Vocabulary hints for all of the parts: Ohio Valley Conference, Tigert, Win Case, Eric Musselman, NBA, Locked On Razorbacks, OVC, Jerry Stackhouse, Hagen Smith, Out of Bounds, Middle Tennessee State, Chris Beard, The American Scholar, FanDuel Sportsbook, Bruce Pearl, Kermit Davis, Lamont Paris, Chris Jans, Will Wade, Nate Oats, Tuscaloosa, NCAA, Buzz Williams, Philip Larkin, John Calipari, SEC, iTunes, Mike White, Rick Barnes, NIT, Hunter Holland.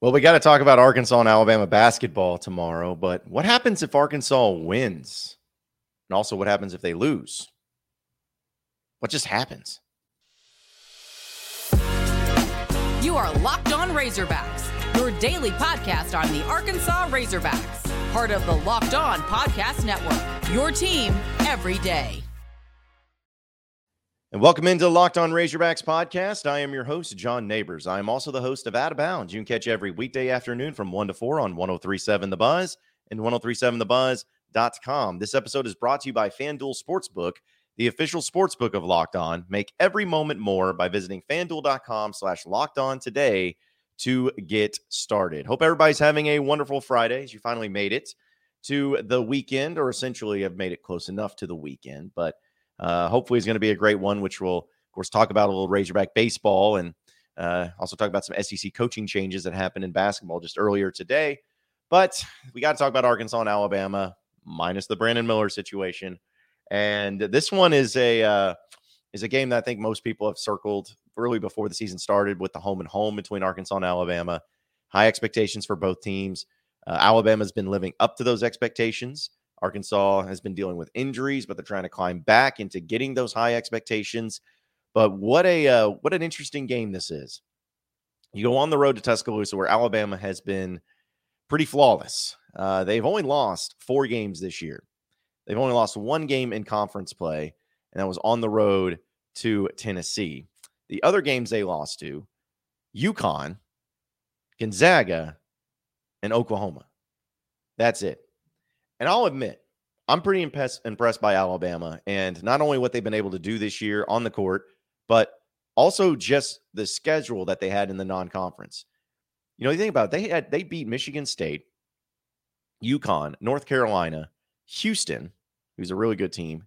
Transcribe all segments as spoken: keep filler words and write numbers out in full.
Well, we got to talk about Arkansas and Alabama basketball tomorrow, but what happens if Arkansas wins? And also, what happens if they lose? What just happens? You are Locked On Razorbacks, your daily podcast on the Arkansas Razorbacks, part of the Locked On Podcast Network, your team every day. And welcome into Locked On Razorbacks podcast. I am your host, John Neighbors. I am also the host of Out of Bounds. You can catch every weekday afternoon from one to four on ten thirty-seven The Buzz and ten thirty-seven the buzz dot com. This episode is brought to you by FanDuel Sportsbook, the official sportsbook of Locked On. Make every moment more by visiting fanduel.com slash locked on today to get started. Hope everybody's having a wonderful Friday as you finally made it to the weekend, or essentially have made it close enough to the weekend, but Uh, hopefully it's going to be a great one, which we'll, of course, talk about a little Razorback baseball and uh, also talk about some S E C coaching changes that happened in basketball just earlier today. But we got to talk about Arkansas and Alabama, minus the Brandon Miller situation. And this one is a uh, is a game that I think most people have circled early before the season started, with the home and home between Arkansas and Alabama. High expectations for both teams. Uh, Alabama's been living up to those expectations. Arkansas has been dealing with injuries, but they're trying to climb back into getting those high expectations. But what a uh, what an interesting game this is. You go on the road to Tuscaloosa, where Alabama has been pretty flawless. Uh, they've only lost four games this year. They've only lost one game in conference play, and that was on the road to Tennessee. The other games they lost to, UConn, Gonzaga, and Oklahoma. That's it. And I'll admit, I'm pretty impressed, impressed by Alabama, and not only what they've been able to do this year on the court, but also just the schedule that they had in the non-conference. You know, you think about it, they had, they beat Michigan State, UConn, North Carolina, Houston, who's a really good team,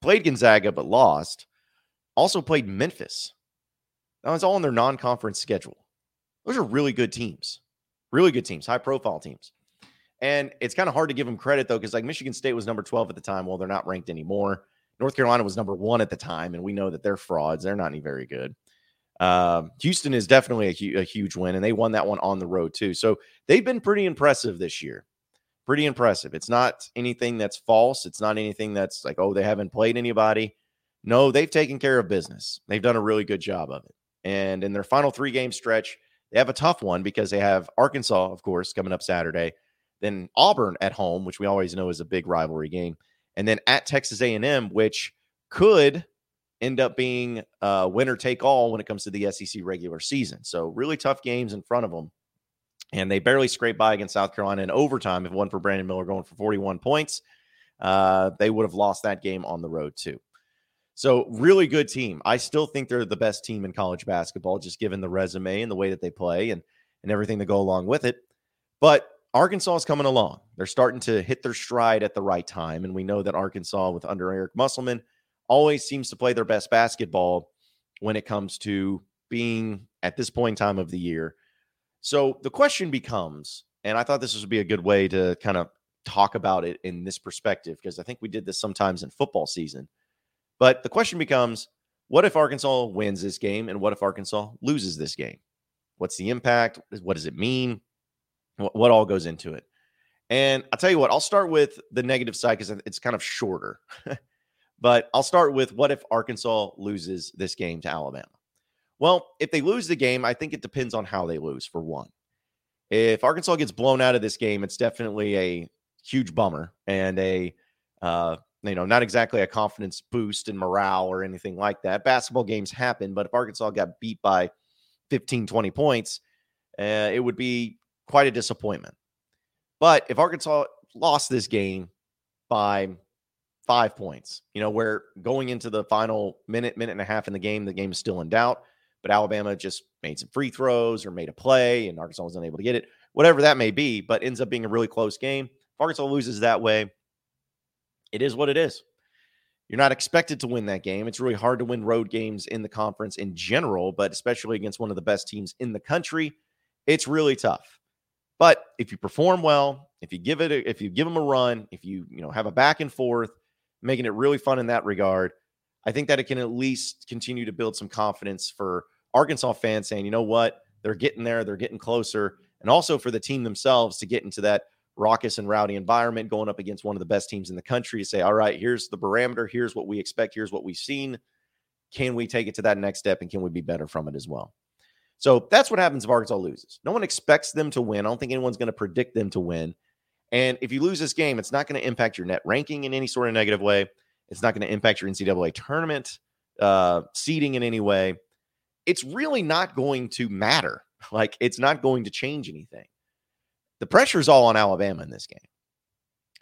played Gonzaga but lost, also played Memphis. That was all in their non-conference schedule. Those are really good teams, really good teams, high-profile teams. And it's kind of hard to give them credit, though, because like Michigan State was number twelve at the time. Well, they're not ranked anymore. North Carolina was number one at the time, and we know that they're frauds. They're not any very good. Uh, Houston is definitely a, hu- a huge win, and they won that one on the road, too. So they've been pretty impressive this year. Pretty impressive. It's not anything that's false. It's not anything that's like, oh, they haven't played anybody. No, they've taken care of business. They've done a really good job of it. And in their final three-game stretch, they have a tough one because they have Arkansas, of course, coming up Saturday, then Auburn at home, which we always know is a big rivalry game, and then at Texas A and M, which could end up being uh, winner take all when it comes to the S E C regular season. So really tough games in front of them, and they barely scraped by against South Carolina in overtime. If one for Brandon Miller going for forty-one points, uh, they would have lost that game on the road too. So really good team. I still think they're the best team in college basketball, just given the resume and the way that they play and and everything that go along with it. But Arkansas is coming along. They're starting to hit their stride at the right time. And we know that Arkansas, with under Eric Musselman, always seems to play their best basketball when it comes to being at this point in time of the year. So the question becomes, and I thought this would be a good way to kind of talk about it in this perspective, because I think we did this sometimes in football season. But the question becomes, what if Arkansas wins this game? And what if Arkansas loses this game? What's the impact? What does it mean? What all goes into it? And I'll tell you what, I'll start with the negative side because it's kind of shorter. But I'll start with, what if Arkansas loses this game to Alabama? Well, if they lose the game, I think it depends on how they lose, for one. If Arkansas gets blown out of this game, it's definitely a huge bummer and a, uh, you know, not exactly a confidence boost and morale or anything like that. Basketball games happen, but if Arkansas got beat by fifteen, twenty points, uh, it would be quite a disappointment. But if Arkansas lost this game by five points, you know, where going into the final minute, minute and a half in the game, the game is still in doubt, but Alabama just made some free throws or made a play and Arkansas was unable to get it, whatever that may be, but ends up being a really close game. If Arkansas loses that way, it is what it is. You're not expected to win that game. It's really hard to win road games in the conference in general, but especially against one of the best teams in the country, it's really tough. But if you perform well, if you give it, a, if you give them a run, if you, you know, have a back and forth, making it really fun in that regard, I think that it can at least continue to build some confidence for Arkansas fans saying, you know what, They're getting there. They're getting closer. And also for the team themselves to get into that raucous and rowdy environment, going up against one of the best teams in the country, to say, all right, here's the barometer. Here's what we expect. Here's what we've seen. Can we take it to that next step? And can we be better from it as well? So that's what happens if Arkansas loses. No one expects them to win. I don't think anyone's going to predict them to win. And if you lose this game, it's not going to impact your net ranking in any sort of negative way. It's not going to impact your N C double A tournament uh, seeding in any way. It's really not going to matter. Like, it's not going to change anything. The pressure is all on Alabama in this game.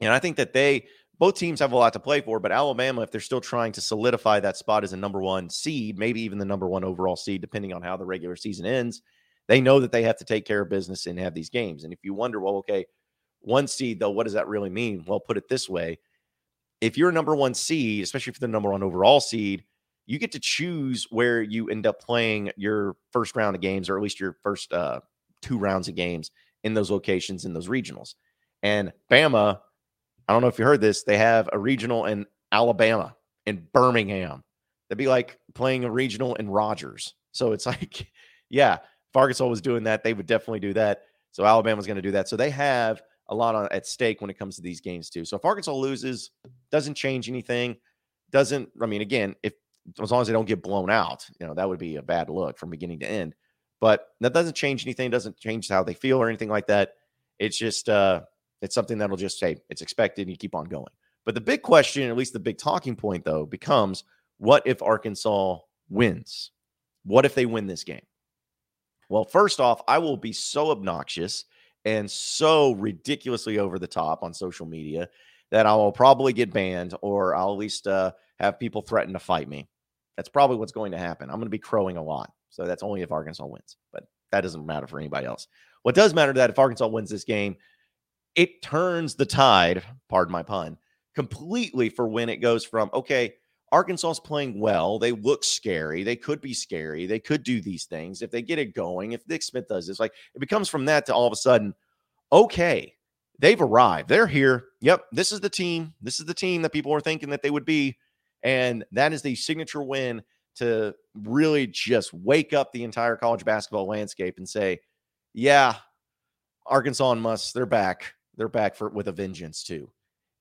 And I think that they, both teams have a lot to play for, but Alabama, if they're still trying to solidify that spot as a number one seed, maybe even the number one overall seed, depending on how the regular season ends, they know that they have to take care of business and have these games. And if you wonder, well, okay, one seed, though, what does that really mean? Well, put it this way. If you're a number one seed, especially if you're the number one overall seed, you get to choose where you end up playing your first round of games, or at least your first uh, two rounds of games in those locations, in those regionals. And Bama, I don't know if you heard this, they have a regional in Alabama, in Birmingham. That'd be like playing a regional in Rogers. So it's like, yeah, if Arkansas was doing that, they would definitely do that. So Alabama's going to do that. So they have a lot on, at stake when it comes to these games too. So if Arkansas loses, doesn't change anything. Doesn't, I mean, again, if as long as they don't get blown out, you know, that would be a bad look from beginning to end. But that doesn't change anything. Doesn't change how they feel or anything like that. It's just, uh, it's something that'll just say it's expected and you keep on going. But the big question, at least the big talking point though, becomes what if Arkansas wins? What if they win this game? Well, first off, I will be so obnoxious and so ridiculously over the top on social media that I will probably get banned, or I'll at least uh, have people threaten to fight me. That's probably what's going to happen. I'm going to be crowing a lot. So that's only if Arkansas wins, but that doesn't matter for anybody else. What does matter is that if Arkansas wins this game, it turns the tide, pardon my pun, completely for when it goes from, okay, Arkansas's playing well. They look scary. They could be scary. They could do these things. If they get it going, if Nick Smith does this, like it becomes from that to all of a sudden, okay, they've arrived. They're here. Yep. This is the team. This is the team that people were thinking that they would be. And that is the signature win to really just wake up the entire college basketball landscape and say, yeah, Arkansas and Muss, they're back. They're back for with a vengeance too.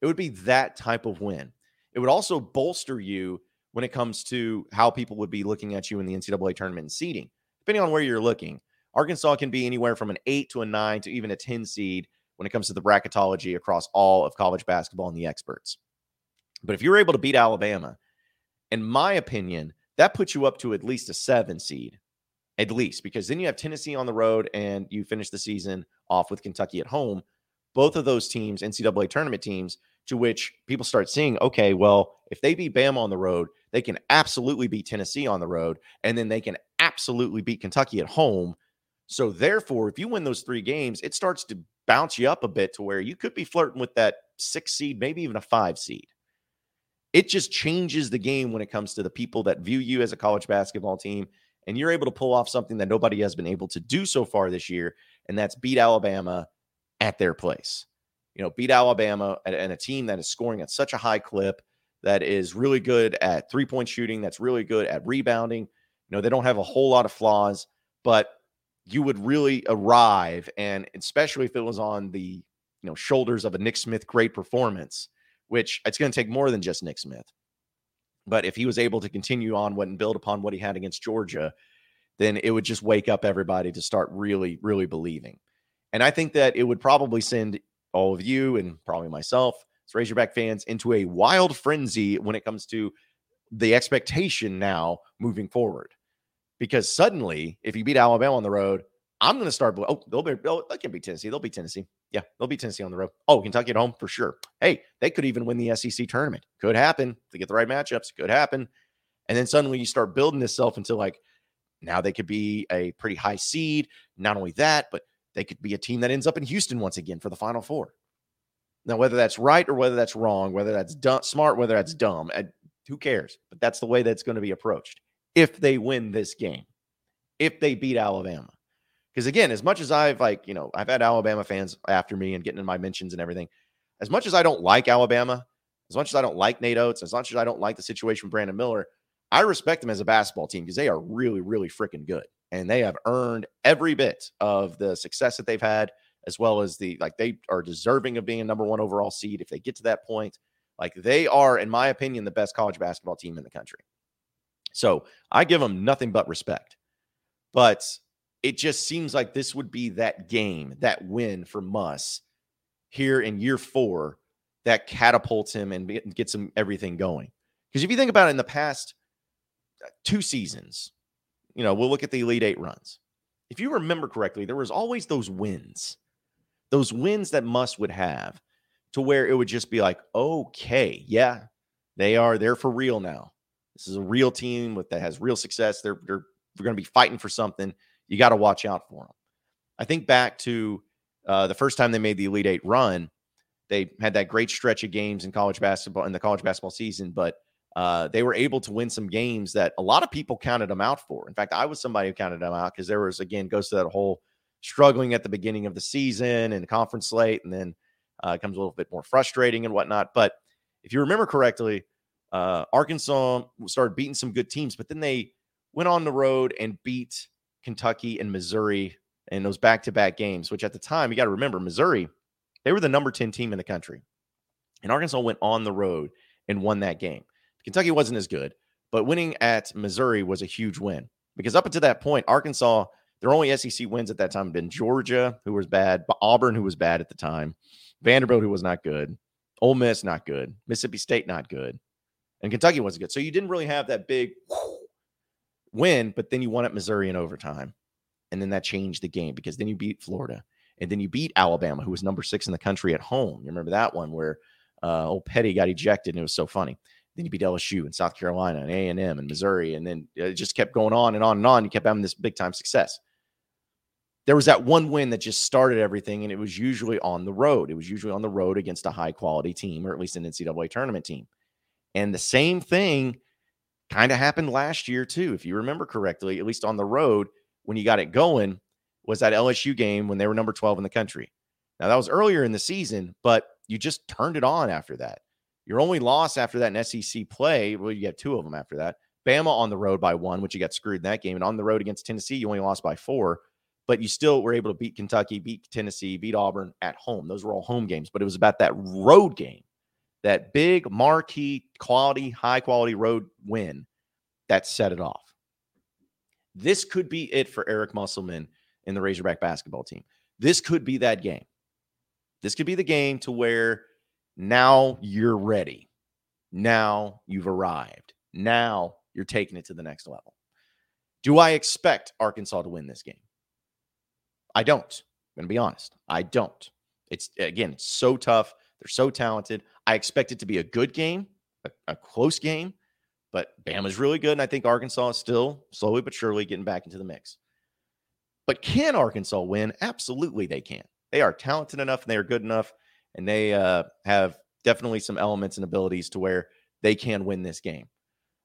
It would be that type of win. It would also bolster you when it comes to how people would be looking at you in the N C double A tournament and seeding. Depending on where you're looking, Arkansas can be anywhere from an eight to a nine to even a ten seed when it comes to the bracketology across all of college basketball and the experts. But if you're able to beat Alabama, in my opinion, that puts you up to at least a seven seed, at least, because then you have Tennessee on the road and you finish the season off with Kentucky at home. Both of those teams, N C double A tournament teams, to which people start seeing, okay, well, if they beat Bama on the road, they can absolutely beat Tennessee on the road, and then they can absolutely beat Kentucky at home. So therefore, if you win those three games, it starts to bounce you up a bit to where you could be flirting with that six seed, maybe even a five seed. It just changes the game when it comes to the people that view you as a college basketball team, and you're able to pull off something that nobody has been able to do so far this year, and that's beat Alabama at their place. You know, beat Alabama and a team that is scoring at such a high clip, that is really good at three-point shooting, that's really good at rebounding. You know, they don't have a whole lot of flaws, but you would really arrive, and especially if it was on the, you know, shoulders of a Nick Smith great performance, which it's going to take more than just Nick Smith. But if he was able to continue on what and build upon what he had against Georgia, then it would just wake up everybody to start really, really believing. And I think that it would probably send all of you and probably myself as Razorback fans into a wild frenzy when it comes to the expectation now moving forward. Because suddenly, if you beat Alabama on the road, I'm going to start, oh, they'll be, oh, they can beat Tennessee. They'll beat Tennessee. Yeah, they'll beat Tennessee on the road. Oh, Kentucky at home for sure. Hey, they could even win the S E C tournament. Could happen. If they get the right matchups, could happen. And then suddenly you start building this self into like, now they could be a pretty high seed. Not only that, but they could be a team that ends up in Houston once again for the Final Four. Now, whether that's right or whether that's wrong, whether that's dumb, smart, whether that's dumb, I, who cares? But that's the way that's going to be approached if they win this game, if they beat Alabama. Because, again, as much as I've, like, you know, I've had Alabama fans after me and getting in my mentions and everything, as much as I don't like Alabama, as much as I don't like Nate Oats, as much as I don't like the situation with Brandon Miller, I respect them as a basketball team because they are really, really freaking good. and they have earned every bit of the success that they've had, as well as the, like, they are deserving of being a number one overall seed. If they get to that point, like, they are, in my opinion, the best college basketball team in the country. So I give them nothing but respect, but it just seems like this would be that game, that win for Muss here in year four that catapults him and gets him everything going. Because if you think about it, in the past two seasons, you know, we'll look at the Elite Eight runs. If you remember correctly, there was always those wins, those wins that Muss would have to where it would just be like, okay, yeah, they are there for real now. This is a real team with that has real success. They're, they're, they're going to be fighting for something. You got to watch out for them. I think back to uh, the first time they made the Elite Eight run, they had that great stretch of games in college basketball, in the college basketball season, but uh, they were able to win some games that a lot of people counted them out for. In fact, I was somebody who counted them out because there was, again, goes to that whole struggling at the beginning of the season and conference slate, and then uh, it comes a little bit more frustrating and whatnot. But if you remember correctly, Uh, Arkansas started beating some good teams, but then they went on the road and beat Kentucky and Missouri in those back-to-back games, which at the time, you got to remember, Missouri, they were the number ten team in the country. And Arkansas went on the road and won that game. Kentucky wasn't as good, but winning at Missouri was a huge win. Because up until that point, Arkansas, their only S E C wins at that time had been Georgia, who was bad, Auburn, who was bad at the time, Vanderbilt, who was not good, Ole Miss, not good, Mississippi State, not good. And Kentucky wasn't good. So you didn't really have that big win, but then you won at Missouri in overtime. And then that changed the game because then you beat Florida. And then you beat Alabama, who was number six in the country at home. You remember that one where uh, old Petty got ejected, and it was so funny. Then you beat L S U and South Carolina and A and M and Missouri. And then it just kept going on and on and on. You kept having this big-time success. There was that one win that just started everything, and it was usually on the road. It was usually on the road against a high-quality team, or at least an N C double A tournament team. And the same thing kind of happened last year, too, if you remember correctly, at least on the road, when you got it going, was that L S U game when they were number twelve in the country. Now, that was earlier in the season, but you just turned it on after that. Your only loss after that in S E C play, well, you got two of them after that. Bama on the road by one, which you got screwed in that game. And on the road against Tennessee, you only lost by four, but you still were able to beat Kentucky, beat Tennessee, beat Auburn at home. Those were all home games, but it was about that road game. That big marquee quality, high quality road win that set it off. This could be it for Eric Musselman and the Razorback basketball team. This could be that game. This could be the game to where now you're ready. Now you've arrived. Now you're taking it to the next level. Do I expect Arkansas to win this game? I don't. I'm going to be honest. I don't. It's, again, it's so tough. They're so talented. I expect it to be a good game, a, a close game, but Bama's really good, and I think Arkansas is still slowly but surely getting back into the mix. But can Arkansas win? Absolutely they can. They are talented enough, and they are good enough, and they uh, have definitely some elements and abilities to where they can win this game.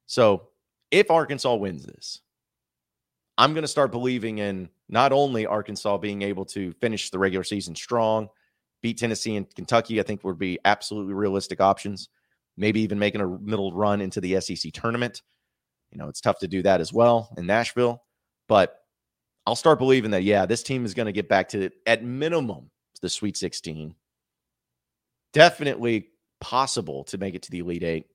So if Arkansas wins this, I'm going to start believing in not only Arkansas being able to finish the regular season strong, beat Tennessee and Kentucky, I think would be absolutely realistic options. Maybe even making a middle run into the S E C tournament. You know, it's tough to do that as well in Nashville, but I'll start believing that, yeah, this team is going to get back to, at minimum, the Sweet sixteen. Definitely possible to make it to the Elite Eight,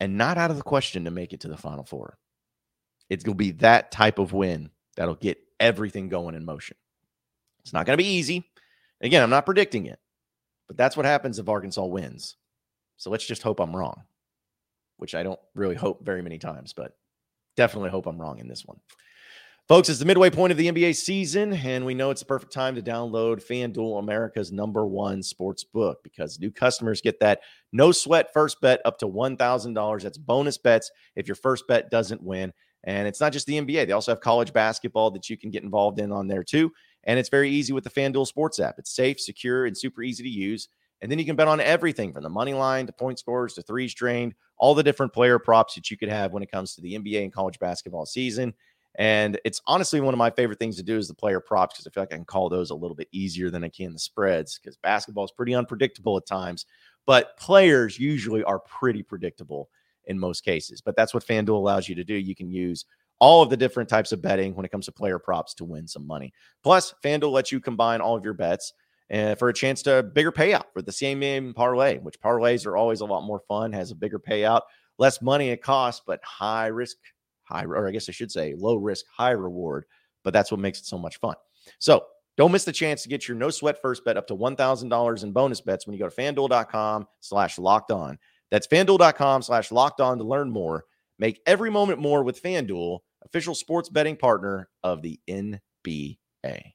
and not out of the question to make it to the Final Four. It's going to be that type of win that'll get everything going in motion. It's not going to be easy. Again, I'm not predicting it, but that's what happens if Arkansas wins. So let's just hope I'm wrong, which I don't really hope very many times, but definitely hope I'm wrong in this one. Folks, it's the midway point of the N B A season, and we know it's the perfect time to download FanDuel, America's number one sports book, because new customers get that no-sweat first bet up to one thousand dollars. That's bonus bets if your first bet doesn't win. And it's not just the N B A. They also have college basketball that you can get involved in on there, too. And it's very easy with the FanDuel Sports app. It's safe, secure, and super easy to use. And then you can bet on everything from the money line to point scores to threes drained, all the different player props that you could have when it comes to the N B A and college basketball season. And it's honestly one of my favorite things to do is the player props, because I feel like I can call those a little bit easier than I can the spreads, because basketball is pretty unpredictable at times. But players usually are pretty predictable in most cases. But that's what FanDuel allows you to do. You can use all of the different types of betting when it comes to player props to win some money. Plus, FanDuel lets you combine all of your bets and for a chance to bigger payout for the same game parlay, which parlays are always a lot more fun, has a bigger payout, less money it costs, but high risk, high, or I guess I should say low risk, high reward. But that's what makes it so much fun. So don't miss the chance to get your no sweat first bet up to one thousand dollars in bonus bets when you go to FanDuel.com slash locked on. That's FanDuel.com slash locked on to learn more. Make every moment more with FanDuel, official sports betting partner of the N B A.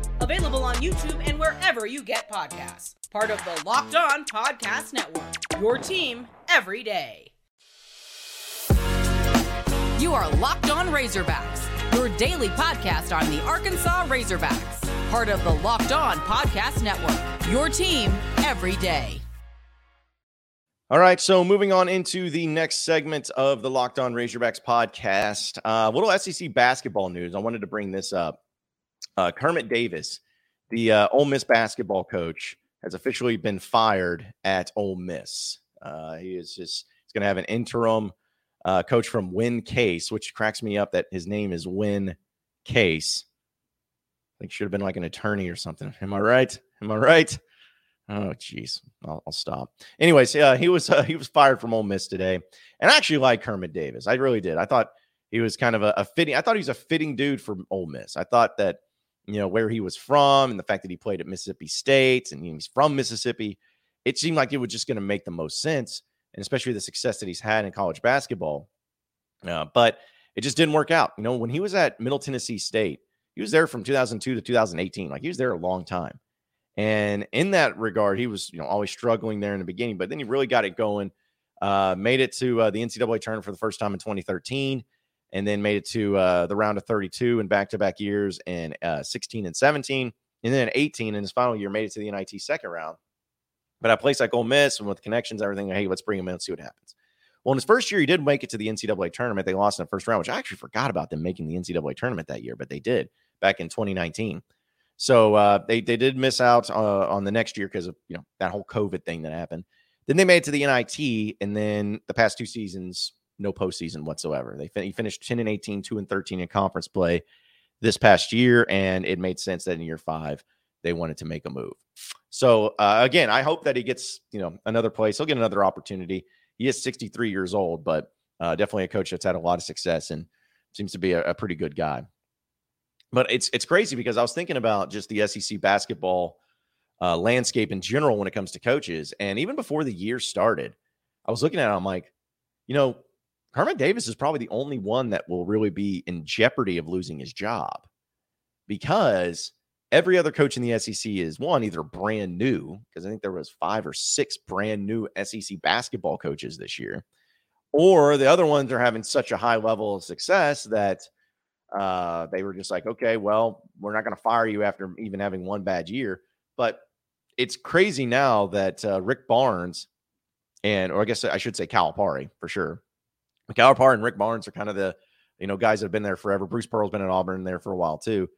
Available on YouTube and wherever you get podcasts. Part of the Locked On Podcast Network, your team every day. You are Locked On Razorbacks, your daily podcast on the Arkansas Razorbacks. Part of the Locked On Podcast Network, your team every day. All right, so moving on into the next segment of the Locked On Razorbacks podcast. Uh, little S E C basketball news. I wanted to bring this up. Uh, Kermit Davis, the uh, Ole Miss basketball coach, has officially been fired at Ole Miss. Uh, he is just he's going to have an interim Uh, coach from Win Case, which cracks me up that his name is Win Case. I think should have been like an attorney or something. Am I right? Am I right? Oh, geez. I'll, I'll stop. Anyways, uh, he was uh, he was fired from Ole Miss today. And I actually like Kermit Davis. I really did. I thought he was kind of a, a fitting. I thought he was a fitting dude for Ole Miss. I thought that, you know, where he was from and the fact that he played at Mississippi State and he's from Mississippi, it seemed like it was just going to make the most sense. And especially the success that he's had in college basketball. Uh, but it just didn't work out. You know, when he was at Middle Tennessee State, he was there from two thousand two to two thousand eighteen. Like, he was there a long time. And in that regard, he was, you know, always struggling there in the beginning. But then he really got it going, uh, made it to uh, the N C double A tournament for the first time in twenty thirteen, and then made it to uh, the round of thirty-two in back-to-back years in uh, sixteen and seventeen. And then eighteen in his final year, made it to the N I T second round. But at a place like Ole Miss and with connections, everything, hey, let's bring him in and see what happens. Well, in his first year, he did make it to the N C double A tournament. They lost in the first round, which I actually forgot about them making the N C double A tournament that year, but they did back in twenty nineteen. So uh, they they did miss out uh, on the next year because of, you know, that whole COVID thing that happened. Then they made it to the N I T, and then the past two seasons, no postseason whatsoever. They fin- he finished ten and eighteen, two and thirteen in conference play this past year, and it made sense that in year five they wanted to make a move. So, uh, again, I hope that he gets, you know, another place. He'll get another opportunity. He is sixty-three years old, but uh, definitely a coach that's had a lot of success and seems to be a, a pretty good guy. But it's it's crazy because I was thinking about just the S E C basketball uh, landscape in general when it comes to coaches. And even before the year started, I was looking at it, I'm like, you know, Kermit Davis is probably the only one that will really be in jeopardy of losing his job, because every other coach in the S E C is, one, either brand new, because I think there was five or six brand new S E C basketball coaches this year, or the other ones are having such a high level of success that uh, they were just like, okay, well, we're not going to fire you after even having one bad year. But it's crazy now that uh, Rick Barnes and, or I guess I should say Calipari for sure. Calipari and Rick Barnes are kind of the, you know, guys that have been there forever. Bruce Pearl's been at Auburn there for a while too.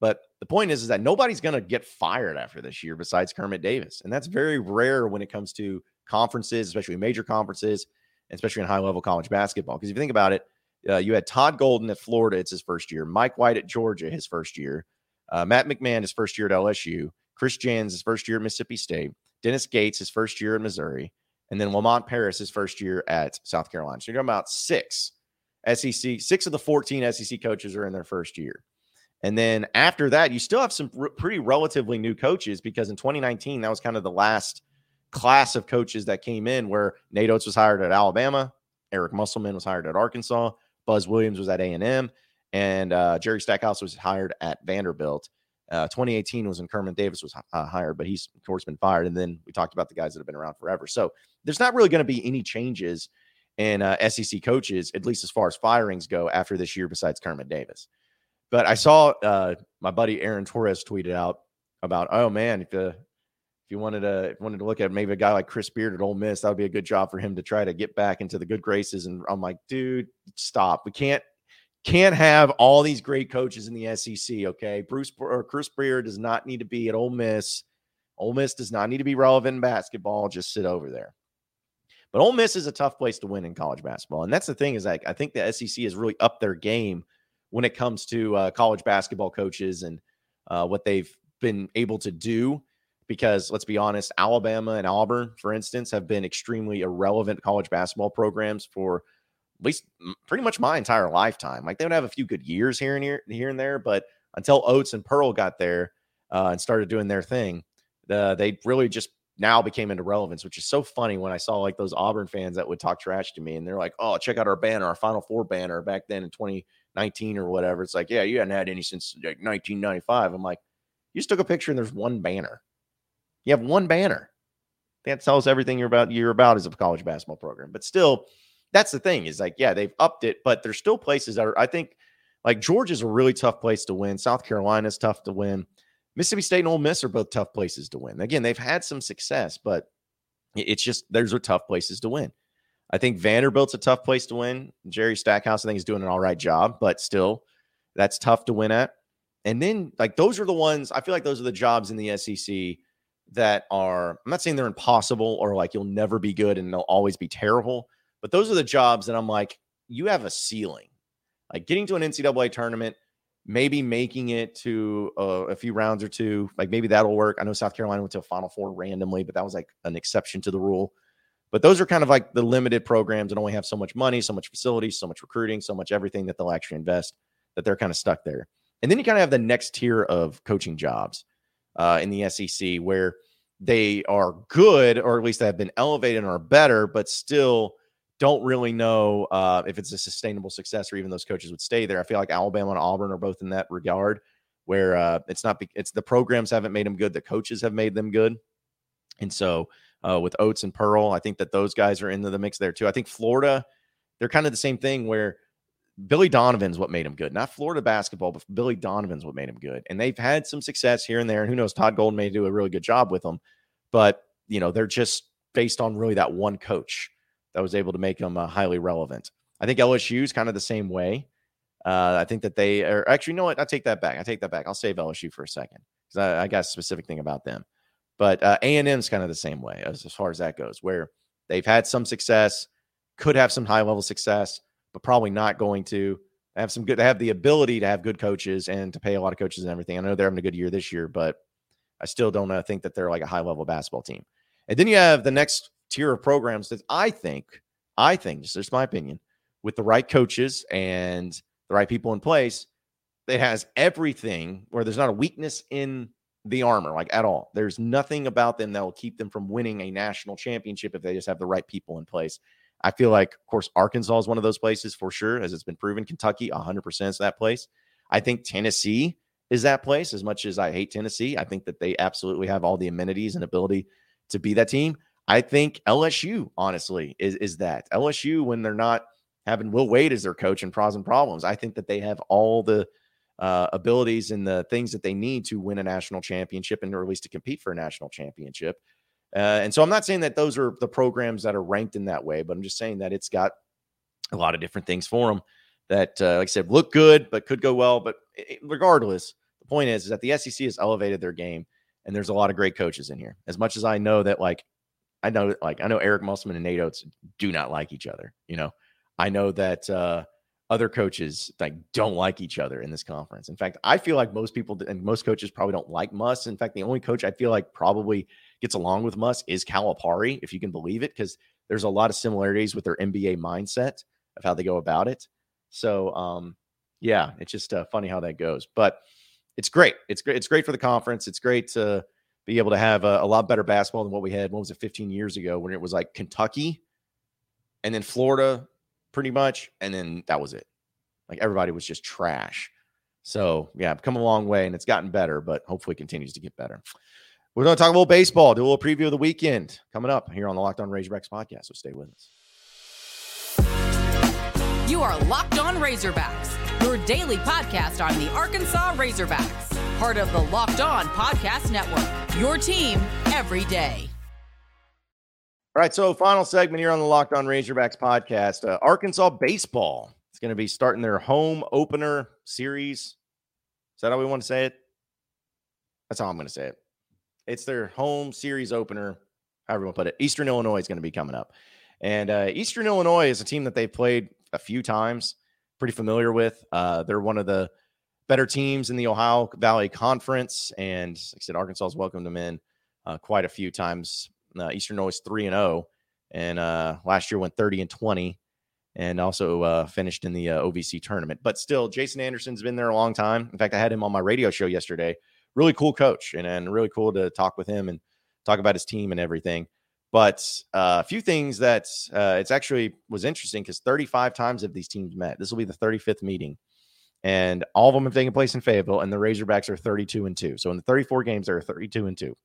But the point is, is that nobody's going to get fired after this year besides Kermit Davis. And that's very rare when it comes to conferences, especially major conferences, and especially in high-level college basketball. Because if you think about it, uh, you had Todd Golden at Florida. It's his first year. Mike White at Georgia, his first year. Uh, Matt McMahon, his first year at L S U. Chris Jans, his first year at Mississippi State. Dennis Gates, his first year at Missouri. And then Lamont Paris, his first year at South Carolina. So you're talking about six S E C. Six of the fourteen S E C coaches are in their first year. And then after that, you still have some r- pretty relatively new coaches, because in twenty nineteen, that was kind of the last class of coaches that came in, where Nate Oats was hired at Alabama, Eric Musselman was hired at Arkansas, Buzz Williams was at A and M, and uh, Jerry Stackhouse was hired at Vanderbilt. Uh, twenty eighteen was when Kermit Davis was uh, hired, but he's, of course, been fired. And then we talked about the guys that have been around forever. So there's not really going to be any changes in uh, S E C coaches, at least as far as firings go after this year, besides Kermit Davis. But I saw uh, my buddy Aaron Torres tweeted out about, oh man, if, uh, if you wanted to if you wanted to look at maybe a guy like Chris Beard at Ole Miss, that would be a good job for him to try to get back into the good graces. And I'm like, dude, stop. We can't can't have all these great coaches in the S E C. Okay, Bruce or Chris Beard does not need to be at Ole Miss. Ole Miss does not need to be relevant in basketball. Just sit over there. But Ole Miss is a tough place to win in college basketball. And that's the thing is, like, I think the S E C has really upped their game when it comes to uh, college basketball coaches and uh, what they've been able to do. Because let's be honest, Alabama and Auburn, for instance, have been extremely irrelevant college basketball programs for at least pretty much my entire lifetime. Like, they would have a few good years here and here, here and there, but until Oats and Pearl got there uh, and started doing their thing, the, they really just now became into relevance, which is so funny when I saw like those Auburn fans that would talk trash to me and they're like, oh, check out our banner, our Final Four banner back then in twenty nineteen or whatever. It's like, yeah, you hadn't had any since like nineteen ninety-five. I'm like, you just took a picture and there's one banner. You have one banner. That tells everything you're about, you're about as a college basketball program. But still, that's the thing is like, yeah, they've upped it, but there's still places that are, I think, like Georgia's a really tough place to win. South Carolina's tough to win. Mississippi State and Ole Miss are both tough places to win. Again, they've had some success, but it's just those are tough places to win. I think Vanderbilt's a tough place to win. Jerry Stackhouse, I think, is doing an all right job, but still, that's tough to win at. And then, like, those are the ones, I feel like those are the jobs in the S E C that are, I'm not saying they're impossible or like you'll never be good and they'll always be terrible, but those are the jobs that I'm like, you have a ceiling. Like getting to an N C double A tournament, maybe making it to uh, a few rounds or two, like maybe that'll work. I know South Carolina went to a Final Four randomly, but that was like an exception to the rule. But those are kind of like the limited programs that only have so much money, so much facilities, so much recruiting, so much everything that they'll actually invest, that they're kind of stuck there. And then you kind of have the next tier of coaching jobs uh, in the S E C where they are good, or at least they have been elevated and are better, but still don't really know uh, if it's a sustainable success or even those coaches would stay there. I feel like Alabama and Auburn are both in that regard where uh, it's not, it's the programs haven't made them good. The coaches have made them good. And so uh, with Oats and Pearl, I think that those guys are into the mix there too. I think Florida, they're kind of the same thing where Billy Donovan's what made them good, not Florida basketball, but Billy Donovan's what made them good. And they've had some success here and there. And who knows, Todd Golden may do a really good job with them, but you know, they're just based on really that one coach that was able to make them uh, highly relevant. I think L S U is kind of the same way. Uh, I think that they are actually, you know what? I take that back. I take that back. I'll save L S U for a second because I, I got a specific thing about them. But uh, A and M is kind of the same way as, as far as that goes, where they've had some success, could have some high-level success, but probably not going to. They have some good. They have the ability to have good coaches and to pay a lot of coaches and everything. I know they're having a good year this year, but I still don't uh, think that they're like a high-level basketball team. And then you have the next tier of programs that I think, I think, just, just my opinion, with the right coaches and the right people in place, that has everything where there's not a weakness in the armor, like at all. There's nothing about them that will keep them from winning a national championship if they just have the right people in place. I feel like, of course, Arkansas is one of those places for sure, as it's been proven. Kentucky, one hundred percent is that place. I think Tennessee is that place. As much as I hate Tennessee, I think that they absolutely have all the amenities and ability to be that team. I think L S U, honestly, is, is that. L S U, when they're not having Will Wade as their coach and pros and problems, I think that they have all the uh, abilities and the things that they need to win a national championship and or at least to compete for a national championship. Uh, and so I'm not saying that those are the programs that are ranked in that way, but I'm just saying that it's got a lot of different things for them that, uh, like I said, look good, but could go well. But it, regardless, the point is, is that the S E C has elevated their game, and there's a lot of great coaches in here. As much as I know that, like, I know, like, I know Eric Musselman and Nate Oats do not like each other. You know, I know that uh, other coaches like don't like each other in this conference. In fact, I feel like most people and most coaches probably don't like Muss. In fact, the only coach I feel like probably gets along with Muss is Calipari, if you can believe it, because there's a lot of similarities with their N B A mindset of how they go about it. So, um, yeah, it's just uh, funny how that goes. But it's great. It's great. It's great for the conference. It's great to be able to have a, a lot better basketball than what we had. What was it, fifteen years ago, when it was like Kentucky and then Florida pretty much. And then that was it. Like everybody was just trash. So yeah, I've come a long way and it's gotten better, but hopefully it continues to get better. We're going to talk a little baseball, do a little preview of the weekend coming up here on the Locked On Razorbacks podcast. So stay with us. You are Locked On Razorbacks, your daily podcast on the Arkansas Razorbacks. Part of the Locked On Podcast Network, your team every day. All right, so final segment here on the Locked On Razorbacks podcast. Uh, Arkansas baseball is going to be starting their home opener series. Is that how we want to say it? That's how I'm going to say it. It's their home series opener, however you want to put it. Eastern Illinois is going to be coming up. And uh, Eastern Illinois is a team that they've played a few times, pretty familiar with. Uh, they're one of the better teams in the Ohio Valley Conference. And like I said, Arkansas has welcomed them in uh, quite a few times. Uh, Eastern Illinois three and oh, and uh, last year went thirty and twenty, and also uh, finished in the uh, O V C tournament. But still, Jason Anderson's been there a long time. In fact, I had him on my radio show yesterday. Really cool coach, and, and really cool to talk with him and talk about his team and everything. But uh, a few things that uh, it's actually was interesting because thirty-five times have these teams met. This will be the thirty-fifth meeting, and all of them have taken place in Fayetteville. And the Razorbacks are thirty-two and two. So in the thirty-four games, they're thirty-two and two.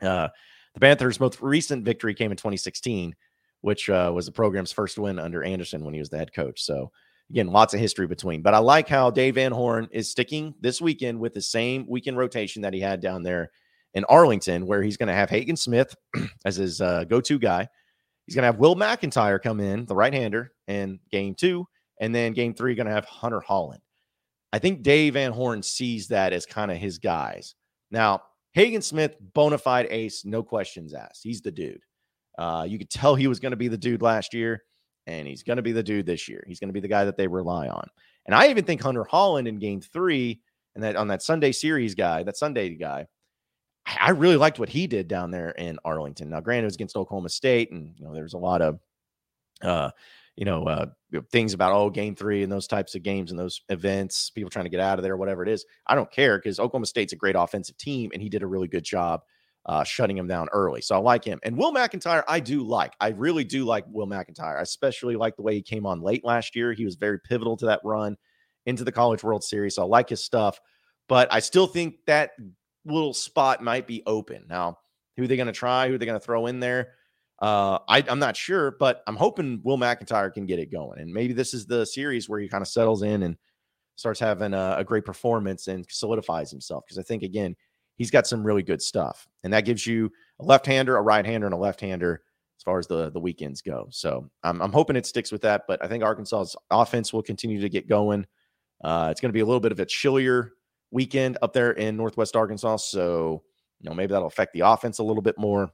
Uh, The Panthers' most recent victory came in twenty sixteen, which uh, was the program's first win under Anderson when he was the head coach. So, again, lots of history between. But I like how Dave Van Horn is sticking this weekend with the same weekend rotation that he had down there in Arlington, where he's going to have Hagen Smith as his uh, go-to guy. He's going to have Will McIntyre come in, the right-hander, in game two. And then game three, going to have Hunter Holland. I think Dave Van Horn sees that as kind of his guys. Now, Hagen Smith, bona fide ace, no questions asked. He's the dude. Uh, you could tell he was going to be the dude last year, and he's going to be the dude this year. He's going to be the guy that they rely on. And I even think Hunter Holland in game three, and that on that Sunday series guy, that Sunday guy, I really liked what he did down there in Arlington. Now, granted, it was against Oklahoma State, and you know there was a lot of, uh, you know, uh, things about oh game three and those types of games and those events, people trying to get out of there, whatever it is. I don't care because Oklahoma State's a great offensive team, and he did a really good job uh, shutting him down early. So I like him. And Will McIntyre, I do like. I really do like Will McIntyre. I especially like the way he came on late last year. He was very pivotal to that run into the College World Series. So I like his stuff, but I still think that little spot might be open. Now, who are they going to try? Who are they going to throw in there? Uh, I, I'm not sure, but I'm hoping Will McIntyre can get it going. And maybe this is the series where he kind of settles in and starts having a, a great performance and solidifies himself. Because I think, again, he's got some really good stuff. And that gives you a left-hander, a right-hander, and a left-hander as far as the, the weekends go. So I'm, I'm hoping it sticks with that. But I think Arkansas's offense will continue to get going. Uh, it's going to be a little bit of a chillier weekend up there in Northwest Arkansas. So, you know, maybe that'll affect the offense a little bit more.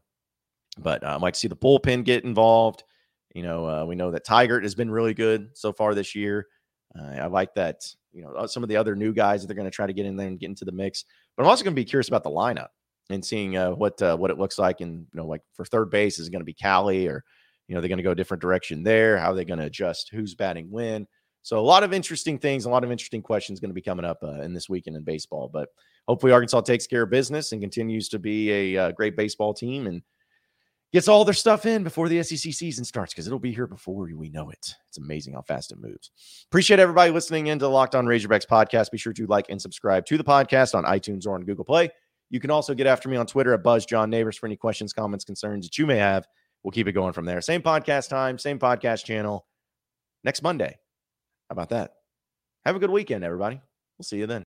But uh, I'd like to see the bullpen get involved. You know, uh, we know that Tigert has been really good so far this year. Uh, I like that, you know, some of the other new guys that they're going to try to get in there and get into the mix. But I'm also going to be curious about the lineup and seeing uh, what uh, what it looks like. And, you know, like for third base, is it going to be Callie or, you know, they're going to go a different direction there? How are they going to adjust who's batting when? So a lot of interesting things, a lot of interesting questions going to be coming up uh, in this weekend in baseball. But hopefully Arkansas takes care of business and continues to be a uh, great baseball team and gets all their stuff in before the S E C season starts, because it'll be here before we know it. It's amazing how fast it moves. Appreciate everybody listening into the Locked On Razorbacks podcast. Be sure to like and subscribe to the podcast on iTunes or on Google Play. You can also get after me on Twitter at Buzz John Neighbors for any questions, comments, concerns that you may have. We'll keep it going from there. Same podcast time, same podcast channel next Monday. How about that? Have a good weekend, everybody. We'll see you then.